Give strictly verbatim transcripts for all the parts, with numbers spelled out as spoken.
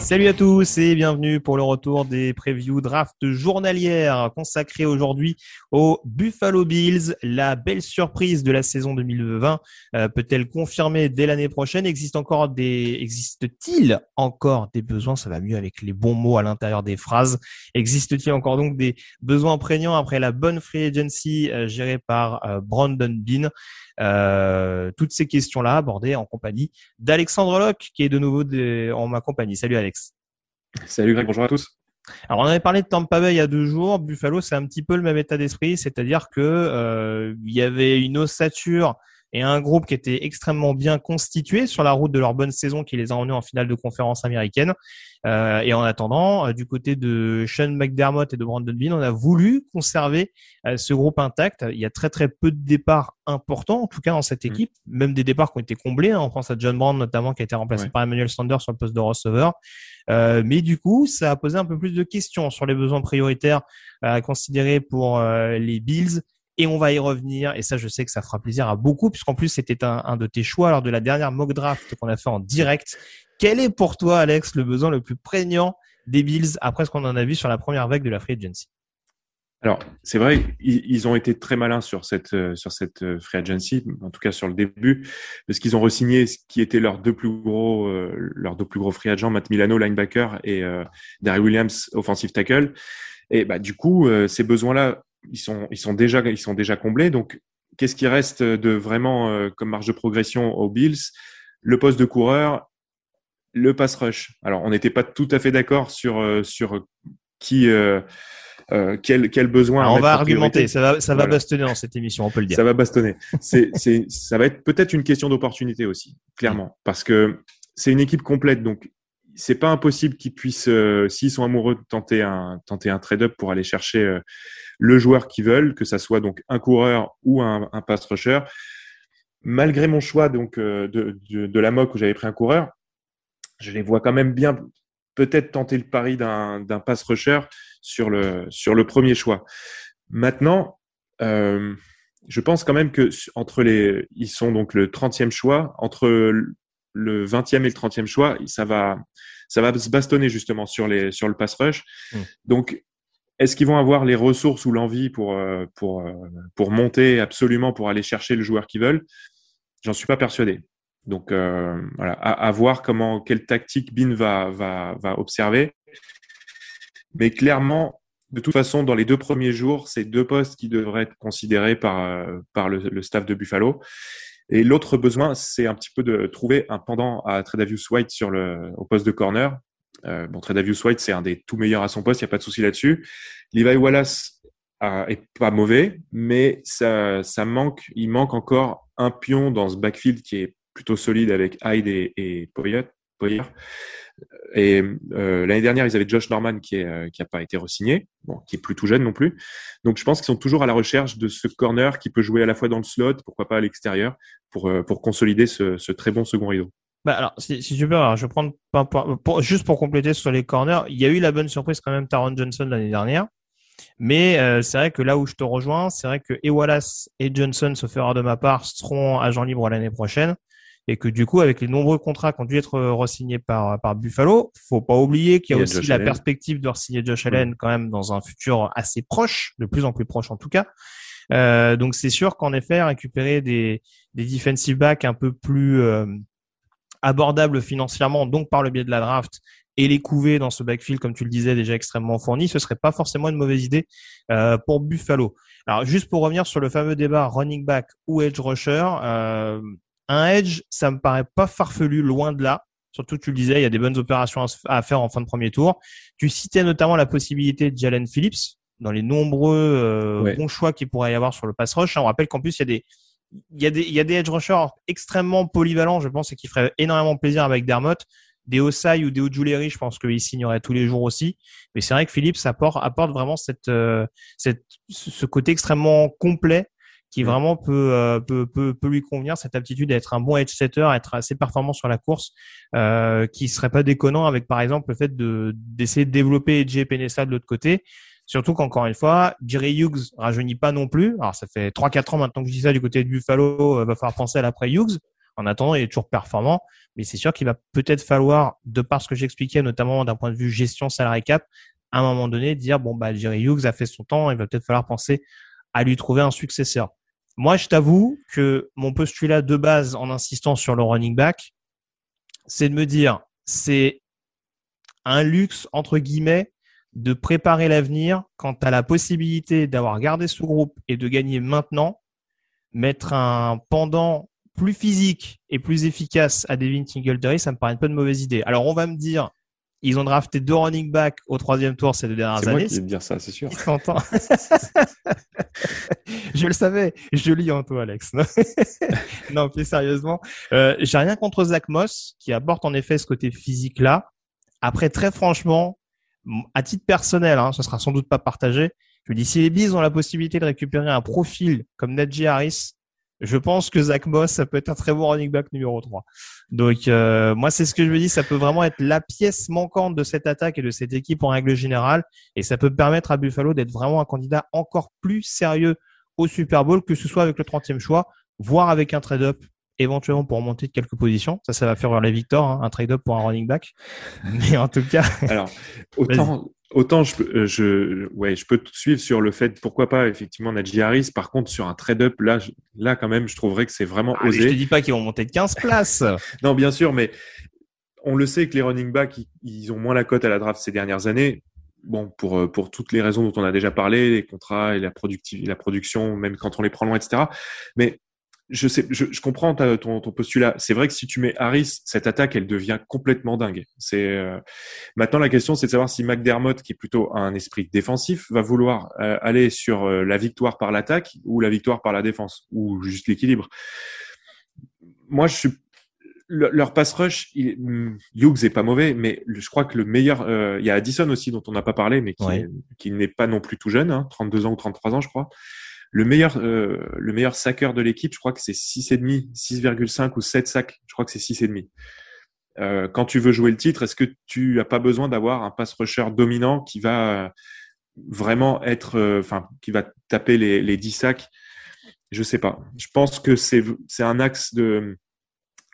Salut à tous et bienvenue pour le retour des previews draft journalières consacrées aujourd'hui aux Buffalo Bills. La belle surprise de la saison deux mille vingt euh, peut-elle confirmer dès l'année prochaine? Existe encore des, existe-t-il encore des besoins? Ça va mieux avec les bons mots à l'intérieur des phrases. Existe-t-il encore donc des besoins prégnants après la bonne free agency euh, gérée par euh, Brandon Bean? Euh, toutes ces questions-là abordées en compagnie d'Alexandre Locke, qui est de nouveau de, en ma compagnie. Salut Alex. Salut Greg, bonjour à tous. Alors on avait parlé de Tampa Bay il y a deux jours. Buffalo, c'est un petit peu le même état d'esprit, c'est-à-dire que euh, il y avait une ossature et un groupe qui était extrêmement bien constitué sur la route de leur bonne saison qui les a emmenés en finale de conférence américaine. Euh, et en attendant, euh, du côté de Sean McDermott et de Brandon Bean, on a voulu conserver euh, ce groupe intact. Il y a très très peu de départs importants, en tout cas dans cette équipe, mmh. même des départs qui ont été comblés. Hein. On pense à John Brown notamment, qui a été remplacé ouais. par Emmanuel Sanders sur le poste de receveur. Euh, mais du coup, ça a posé un peu plus de questions sur les besoins prioritaires euh, considérés pour euh, les Bills. Et on va y revenir, et ça je sais que ça fera plaisir à beaucoup, puisqu'en plus c'était un, un de tes choix lors de la dernière mock draft qu'on a fait en direct. Quel est pour toi, Alex, le besoin le plus prégnant des Bills après ce qu'on en a vu sur la première vague de la free agency? Alors c'est vrai, ils ont été très malins sur cette sur cette free agency, en tout cas sur le début, parce qu'ils ont re-signé ce qui était leurs deux plus gros euh, leurs deux plus gros free agents, Matt Milano, linebacker, et euh, Darryl Williams, offensive tackle. Et bah du coup euh, ces besoins-là, Ils sont, ils sont déjà, ils sont déjà comblés. Donc, qu'est-ce qui reste de vraiment euh, comme marge de progression aux Bills? Le poste de coureur, le pass rush. Alors, on n'était pas tout à fait d'accord sur euh, sur qui, euh, euh, quel quel besoin. Alors, on va argumenter. Ça va, ça va voilà. bastonner dans cette émission. On peut le dire. Ça va bastonner. C'est, c'est, ça va être peut-être une question d'opportunité aussi, clairement, parce que c'est une équipe complète. Donc, c'est pas impossible qu'ils puissent, euh, s'ils sont amoureux, tenter un tenter un trade-up pour aller chercher euh, le joueur qu'ils veulent, que ça soit donc un coureur ou un, un pass rusher. Malgré mon choix donc euh, de, de de la mock où j'avais pris un coureur, je les vois quand même bien peut-être tenter le pari d'un d'un pass rusher sur le sur le premier choix. Maintenant, euh, je pense quand même que entre les, ils sont donc le trentième choix, entre le vingtième et le trentième choix, ça va, ça va se bastonner justement sur les, sur le pass rush. Mmh. Donc, est-ce qu'ils vont avoir les ressources ou l'envie pour, pour, pour monter absolument pour aller chercher le joueur qu'ils veulent? J'en suis pas persuadé. Donc, euh, voilà, à, à voir comment, quelle tactique Bean va, va, va observer. Mais clairement, de toute façon, dans les deux premiers jours, c'est deux postes qui devraient être considérés par, par le, le staff de Buffalo. Et l'autre besoin, c'est un petit peu de trouver un pendant à Tredavious White sur le, au poste de corner. Euh, bon, Tredavious White, c'est un des tout meilleurs à son poste, il n'y a pas de souci là-dessus. Levi Wallace euh, est pas mauvais, mais ça, ça manque, il manque encore un pion dans ce backfield qui est plutôt solide avec Hyde et, et Poyer. Poyer. Et euh, l'année dernière, ils avaient Josh Norman qui est, euh, qui a pas été re-signé, bon, qui est plus tout jeune non plus. Donc, je pense qu'ils sont toujours à la recherche de ce corner qui peut jouer à la fois dans le slot, pourquoi pas à l'extérieur, pour euh, pour consolider ce, ce très bon second rideau. Bah alors, si, si tu veux, alors, je vais prendre pour, pour, juste pour compléter sur les corners. Il y a eu la bonne surprise quand même, Taron Johnson l'année dernière. Mais euh, c'est vrai que là où je te rejoins, c'est vrai que et Wallace et Johnson, sauf erreur de ma part, seront agents libres l'année prochaine. Et que du coup, avec les nombreux contrats qui ont dû être re-signés par, par Buffalo, faut pas oublier qu'il y a, y a aussi Josh la Allen. Perspective de re-signer Josh Allen mmh. quand même dans un futur assez proche, de plus en plus proche en tout cas. Euh, donc c'est sûr qu'en effet, récupérer des, des defensive backs un peu plus euh, abordables financièrement, donc par le biais de la draft, et les couver dans ce backfield, comme tu le disais, déjà extrêmement fourni, ce serait pas forcément une mauvaise idée euh, pour Buffalo. Alors juste pour revenir sur le fameux débat running back ou edge rusher, euh, un edge, ça me paraît pas farfelu, loin de là. Surtout, tu le disais, il y a des bonnes opérations à faire en fin de premier tour. Tu citais notamment la possibilité de Jalen Phillips dans les nombreux euh, ouais. bons choix qu'il pourrait y avoir sur le pass rush. On rappelle qu'en plus, il y a des, il y a des, il y a des edge rushers extrêmement polyvalents, je pense, et qui feraient énormément plaisir avec McDermott. Des Osai ou des Ojuleri, je pense qu'ils signeraient tous les jours aussi. Mais c'est vrai que Phillips apporte, apporte vraiment cette, euh, cette, ce côté extrêmement complet qui vraiment peut, euh, peut peut peut lui convenir, cette aptitude à être un bon edge setter, à être assez performant sur la course, euh, qui serait pas déconnant avec par exemple le fait de d'essayer de développer J Penessa de l'autre côté, surtout qu'encore une fois Jerry Hughes rajeunit pas non plus. Alors ça fait trois quatre ans maintenant que je dis ça du côté de Buffalo, euh, va falloir penser à l'après Hughes. En attendant, il est toujours performant, mais c'est sûr qu'il va peut-être falloir, de par ce que j'expliquais notamment d'un point de vue gestion salary cap, à un moment donné dire bon bah Jerry Hughes a fait son temps, il va peut-être falloir penser à lui trouver un successeur. Moi, je t'avoue que mon postulat de base en insistant sur le running back, c'est de me dire, c'est un luxe, entre guillemets, de préparer l'avenir quand tu as la possibilité d'avoir gardé ce groupe et de gagner maintenant, mettre un pendant plus physique et plus efficace à Devin Singletary, ça me paraît pas une mauvaise idée. Alors, on va me dire… Ils ont drafté deux running backs au troisième tour ces deux dernières années. C'est moi qui vais te dire ça, c'est sûr. Je le savais. Je lis en toi, Alex. Non, plus sérieusement. Euh, j'ai rien contre Zach Moss, qui apporte en effet ce côté physique-là. Après, très franchement, à titre personnel, hein, ce sera sans doute pas partagé. Je me dis, si les Bills ont la possibilité de récupérer un profil comme Najee Harris, je pense que Zach Moss, ça peut être un très bon running back numéro trois. Donc, euh, moi, c'est ce que je me dis. Ça peut vraiment être la pièce manquante de cette attaque et de cette équipe en règle générale. Et ça peut permettre à Buffalo d'être vraiment un candidat encore plus sérieux au Super Bowl, que ce soit avec le trentième choix, voire avec un trade-up, éventuellement pour monter de quelques positions. Ça, ça va faire voir les Victor, hein, un trade-up pour un running back. Mais en tout cas… Alors, autant… Autant je, je, ouais, je peux te suivre sur le fait, pourquoi pas, effectivement, Najee Harris. Par contre, sur un trade-up, là, je, là, quand même, je trouverais que c'est vraiment ah, osé. Je te dis pas qu'ils vont monter de quinze places. Non, bien sûr, mais on le sait que les running backs, ils, ils ont moins la cote à la draft ces dernières années. Bon, pour, pour toutes les raisons dont on a déjà parlé, les contrats et la productivité, la production, même quand on les prend loin, et cetera. Mais je sais, je, je comprends ta, ton, ton postulat. C'est vrai que si tu mets Harris, cette attaque, elle devient complètement dingue. C'est euh... maintenant la question, c'est de savoir si McDermott, qui est plutôt un esprit défensif, va vouloir euh, aller sur euh, la victoire par l'attaque ou la victoire par la défense ou juste l'équilibre. Moi, je suis le, leur pass rush, il... Hughes est pas mauvais, mais je crois que le meilleur, euh... il y a Addison aussi dont on n'a pas parlé, mais qui, ouais. qui n'est pas non plus tout jeune, hein, trente-deux ans ou trente-trois ans, je crois. Le meilleur, euh, le meilleur saqueur de l'équipe, je crois que c'est six virgule cinq, six virgule cinq ou sept sacs. Je crois que c'est six virgule cinq. Euh, quand tu veux jouer le titre, est-ce que tu n'as pas besoin d'avoir un pass rusher dominant qui va vraiment être, enfin, euh, qui va taper les, les dix sacs? Je sais pas. Je pense que c'est, c'est un axe de,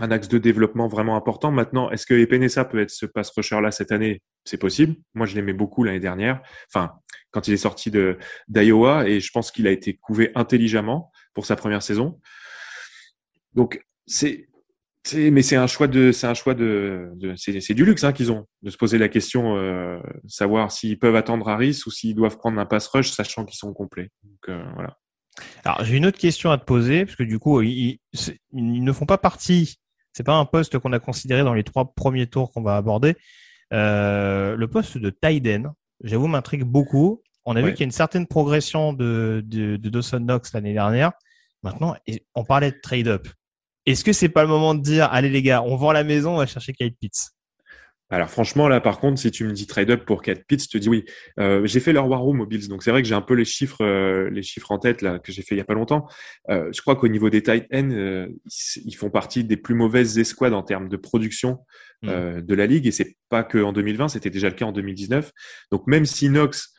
un axe de développement vraiment important. Maintenant, est-ce que Epénessa peut être ce pass rusher là cette année? C'est possible. Moi, je l'aimais beaucoup l'année dernière. Enfin, quand il est sorti de d'Iowa, et je pense qu'il a été couvé intelligemment pour sa première saison. Donc, c'est, c'est, mais c'est un choix de, c'est un choix de, de c'est, c'est du luxe hein, qu'ils ont de se poser la question, euh, savoir s'ils peuvent attendre Harris ou s'ils doivent prendre un pass rush, sachant qu'ils sont complets. Donc euh, voilà. Alors, j'ai une autre question à te poser parce que du coup, ils, ils ne font pas partie. C'est pas un poste qu'on a considéré dans les trois premiers tours qu'on va aborder. Euh, le poste de tight end, j'avoue, m'intrigue beaucoup. On a ouais. vu qu'il y a une certaine progression de, de, de Dawson Knox l'année dernière. Maintenant, on parlait de trade-up. Est-ce que c'est pas le moment de dire, allez les gars, on vend la maison, on va chercher Kyle Pitts? Alors franchement, là par contre, si tu me dis trade-up pour Cat Pitts, je te dis oui. Euh, j'ai fait leur War Room aux Bills, donc c'est vrai que j'ai un peu les chiffres euh, les chiffres en tête là que j'ai fait il y a pas longtemps. Euh, je crois qu'au niveau des tight ends, euh, ils font partie des plus mauvaises escouades en termes de production euh, mm. de la ligue, et c'est pas que en deux mille vingt, c'était déjà le cas en deux mille dix-neuf. Donc même si Knox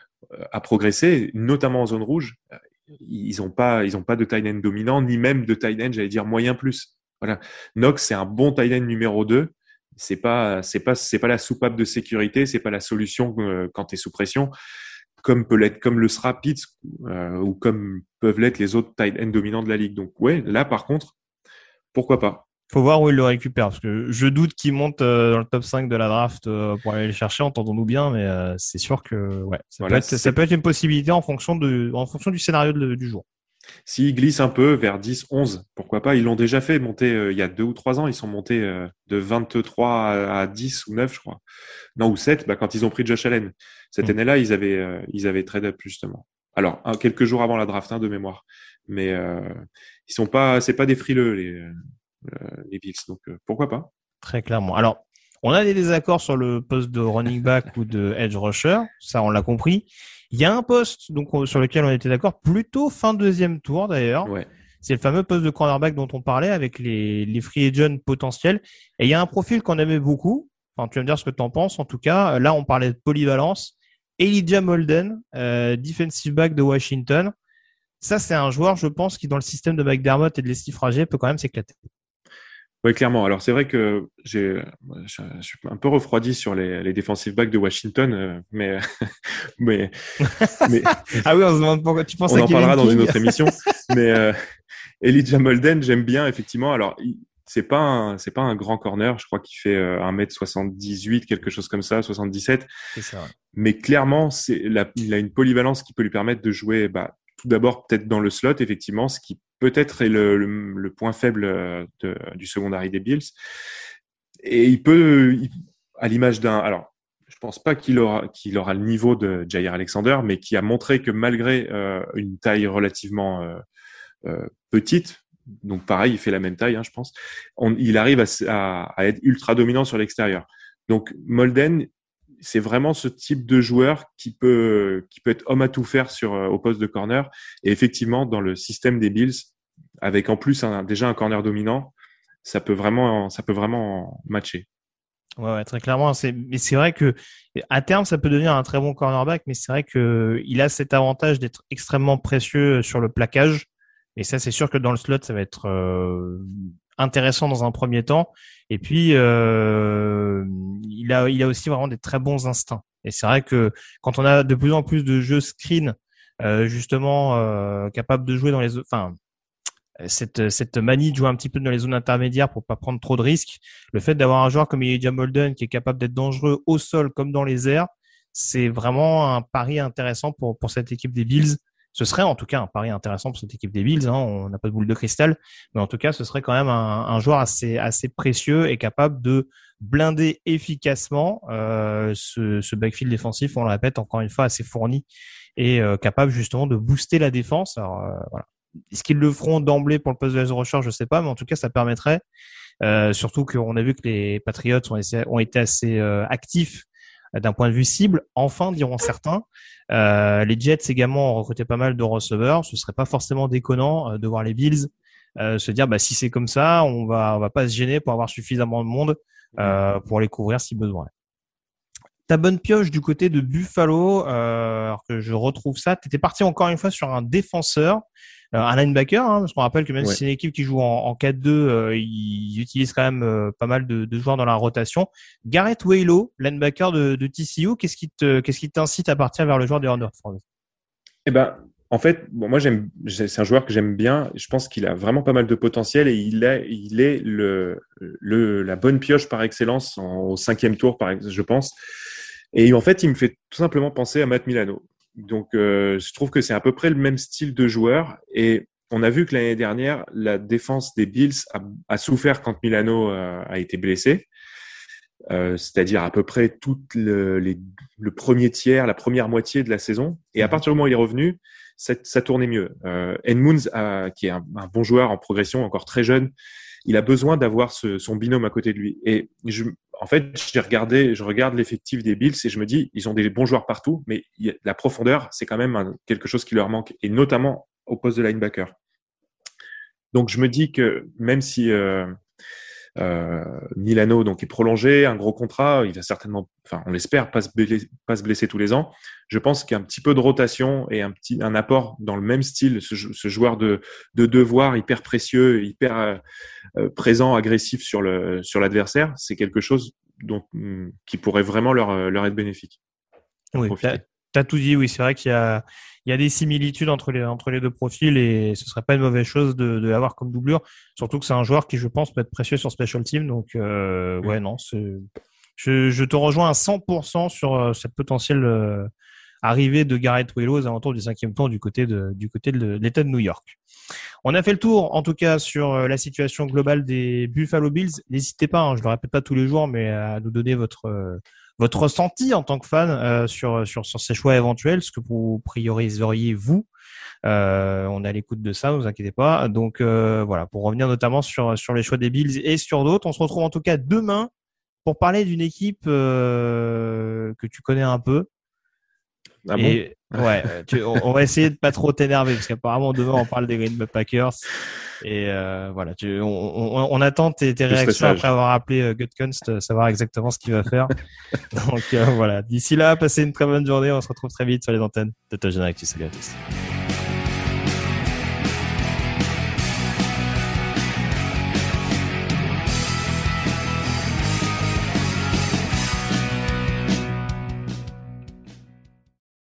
a progressé, notamment en zone rouge, ils ont pas ils ont pas de tight end dominant, ni même de tight end, j'allais dire moyen plus. Voilà, Knox c'est un bon tight end numéro deux. C'est pas, c'est pas, c'est pas la soupape de sécurité, c'est pas la solution euh, quand t'es sous pression, comme peut l'être, comme le sera Pitts euh, ou comme peuvent l'être les autres tight ends dominants de la ligue. Donc ouais, là par contre, pourquoi pas. Faut voir où il le récupère, parce que je doute qu'il monte euh, dans le top cinq de la draft euh, pour aller le chercher, entendons-nous bien, mais euh, c'est sûr que ouais, ça, voilà, peut être, ça peut être une possibilité en fonction de, en fonction du scénario de, du jour. S'ils glissent un peu vers dix, onze, pourquoi pas. Ils l'ont déjà fait monter euh, il y a deux ou trois ans. Ils sont montés euh, de vingt-trois à dix ou neuf, je crois. Non, ou sept, bah, quand ils ont pris Josh Allen. Cette mmh. année-là, ils avaient, euh, ils avaient trade-up, justement. Alors, un, quelques jours avant la draft, hein, de mémoire. Mais euh, ils sont pas, c'est pas des frileux, les, euh, les Bills. Donc, euh, pourquoi pas. Très clairement. Alors, on a des désaccords sur le poste de running back ou de edge rusher. Ça, on l'a compris. Il y a un poste donc sur lequel on était d'accord, plutôt fin deuxième tour d'ailleurs. Ouais. C'est le fameux poste de cornerback dont on parlait avec les, les free agents potentiels. Et il y a un profil qu'on aimait beaucoup. Enfin, tu vas me dire ce que tu en penses. En tout cas, là, on parlait de polyvalence. Elijah Molden, euh, defensive back de Washington. Ça, c'est un joueur, je pense, qui dans le système de McDermott et de Leslie Frager peut quand même s'éclater. Oui, clairement. Alors, c'est vrai que j'ai, je, je suis un peu refroidi sur les, les defensive backs de Washington, mais, mais, mais ah oui, on se demande pourquoi tu penses on à en Kevin parlera King dans une autre émission. Mais euh, Elijah Molden, j'aime bien effectivement. Alors, c'est pas un, c'est pas un grand corner. Je crois qu'il fait un mètre soixante-dix-huit, quelque chose comme ça, soixante-dix-sept. C'est ça. Mais clairement, c'est, la, il a une polyvalence qui peut lui permettre de jouer. Bah, tout d'abord, peut-être dans le slot, effectivement, ce qui peut-être est le, le, le point faible de, du secondary des Bills. Et il peut, il, à l'image d'un... Alors, je ne pense pas qu'il aura, qu'il aura le niveau de Jair Alexander, mais qui a montré que malgré euh, une taille relativement euh, euh, petite, donc pareil, il fait la même taille, hein, je pense, on, il arrive à, à, à être ultra dominant sur l'extérieur. Donc, Molden, c'est vraiment ce type de joueur qui peut qui peut être homme à tout faire sur au poste de corner, et effectivement dans le système des Bills avec en plus un, déjà un corner dominant, ça peut vraiment ça peut vraiment matcher. Ouais, ouais, très clairement, c'est mais c'est vrai que à terme ça peut devenir un très bon cornerback, mais c'est vrai que il a cet avantage d'être extrêmement précieux sur le plaquage, et ça c'est sûr que dans le slot ça va être euh... intéressant dans un premier temps, et puis euh, il a il a aussi vraiment des très bons instincts, et c'est vrai que quand on a de plus en plus de jeux screen euh, justement euh, capables de jouer dans les enfin cette cette manie de jouer un petit peu dans les zones intermédiaires pour pas prendre trop de risques, le fait d'avoir un joueur comme Elijah Molden qui est capable d'être dangereux au sol comme dans les airs, c'est vraiment un pari intéressant pour pour cette équipe des Bills. Ce serait en tout cas un pari intéressant pour cette équipe des Bills. Hein. On n'a pas de boule de cristal, mais en tout cas, ce serait quand même un, un joueur assez, assez précieux et capable de blinder efficacement euh, ce, ce backfield défensif. On le répète encore une fois, assez fourni et euh, capable justement de booster la défense. Alors euh, voilà, est-ce qu'ils le feront d'emblée pour le poste de edge rusher ? Je sais pas, mais en tout cas, ça permettrait. Euh, surtout qu'on a vu que les Patriots ont, essayé, ont été assez euh, actifs d'un point de vue cible, enfin diront certains. Euh, les Jets également ont recruté pas mal de receveurs. Ce serait pas forcément déconnant euh, de voir les Bills euh, se dire bah si c'est comme ça, on va on va pas se gêner pour avoir suffisamment de monde euh, pour les couvrir si besoin. Ta bonne pioche du côté de Buffalo, euh, alors que je retrouve ça. T'étais parti encore une fois sur un défenseur, euh, un linebacker, hein, parce qu'on rappelle que même ouais. si c'est une équipe qui joue en, en quatre deux, euh, ils utilisent quand même euh, pas mal de, de joueurs dans la rotation. Garrett Waylow, linebacker de, de T C U, qu'est-ce qui te, qu'est-ce qui t'incite à partir vers le joueur des Hornets ? Eh ben, en fait, bon, moi j'aime, c'est un joueur que j'aime bien. Je pense qu'il a vraiment pas mal de potentiel, et il a, il est le, le, la bonne pioche par excellence en, au cinquième tour, par, je pense. Et en fait, il me fait tout simplement penser à Matt Milano. Donc, euh, je trouve que c'est à peu près le même style de joueur. Et on a vu que l'année dernière, la défense des Bills a, a souffert quand Milano euh, a été blessé. Euh, c'est-à-dire à peu près tout le, les, le premier tiers, la première moitié de la saison. Et à partir du moment où il est revenu, ça, ça tournait mieux. Euh, Edmunds, a, qui est un, un bon joueur en progression, encore très jeune, il a besoin d'avoir ce, son binôme à côté de lui. Et je, en fait, j'ai regardé, je regarde l'effectif des Bills et je me dis, ils ont des bons joueurs partout, mais la profondeur, c'est quand même un, quelque chose qui leur manque, et notamment au poste de linebacker. Donc, je me dis que même si euh, euh, Milano donc, est prolongé, un gros contrat, il va certainement, enfin, on l'espère, pas se blesser, pas se blesser tous les ans, je pense qu'un petit peu de rotation et un, petit, un apport dans le même style, ce, ce joueur de, de devoir hyper précieux, hyper euh, présent, agressif sur, le, sur l'adversaire, c'est quelque chose dont, qui pourrait vraiment leur, leur être bénéfique. Oui, tu as tout dit, oui, c'est vrai qu'il y a... Il y a des similitudes entre les, entre les deux profils et ce ne serait pas une mauvaise chose de, de l'avoir comme doublure. Surtout que c'est un joueur qui, je pense, peut être précieux sur Special Team. Donc, euh, ouais, non, c'est... Je, je te rejoins à cent pour cent sur cette potentielle euh, arrivée de Garrett Waylow aux alentours du cinquième tour du côté, de, du côté de l'État de New York. On a fait le tour, en tout cas, sur la situation globale des Buffalo Bills. N'hésitez pas, hein, je ne le répète pas tous les jours, mais à nous donner votre... Euh, votre ressenti en tant que fan euh, sur sur sur ces choix éventuels, ce que vous prioriseriez vous. Euh, on est à l'écoute de ça, ne vous inquiétez pas. Donc euh, voilà, pour revenir notamment sur sur les choix des Bills et sur d'autres, on se retrouve en tout cas demain pour parler d'une équipe euh, que tu connais un peu. Ah bon et, ouais, tu, on va essayer de pas trop t'énerver parce qu'apparemment demain on parle des Green Bay Packers et euh, voilà, tu, on, on, on attend tes, tes réactions après avoir appelé euh, Gutkunst, savoir exactement ce qu'il va faire. Donc euh, voilà, d'ici là, passez une très bonne journée, on se retrouve très vite sur les antennes de Touchdown Actu. Salut à tous.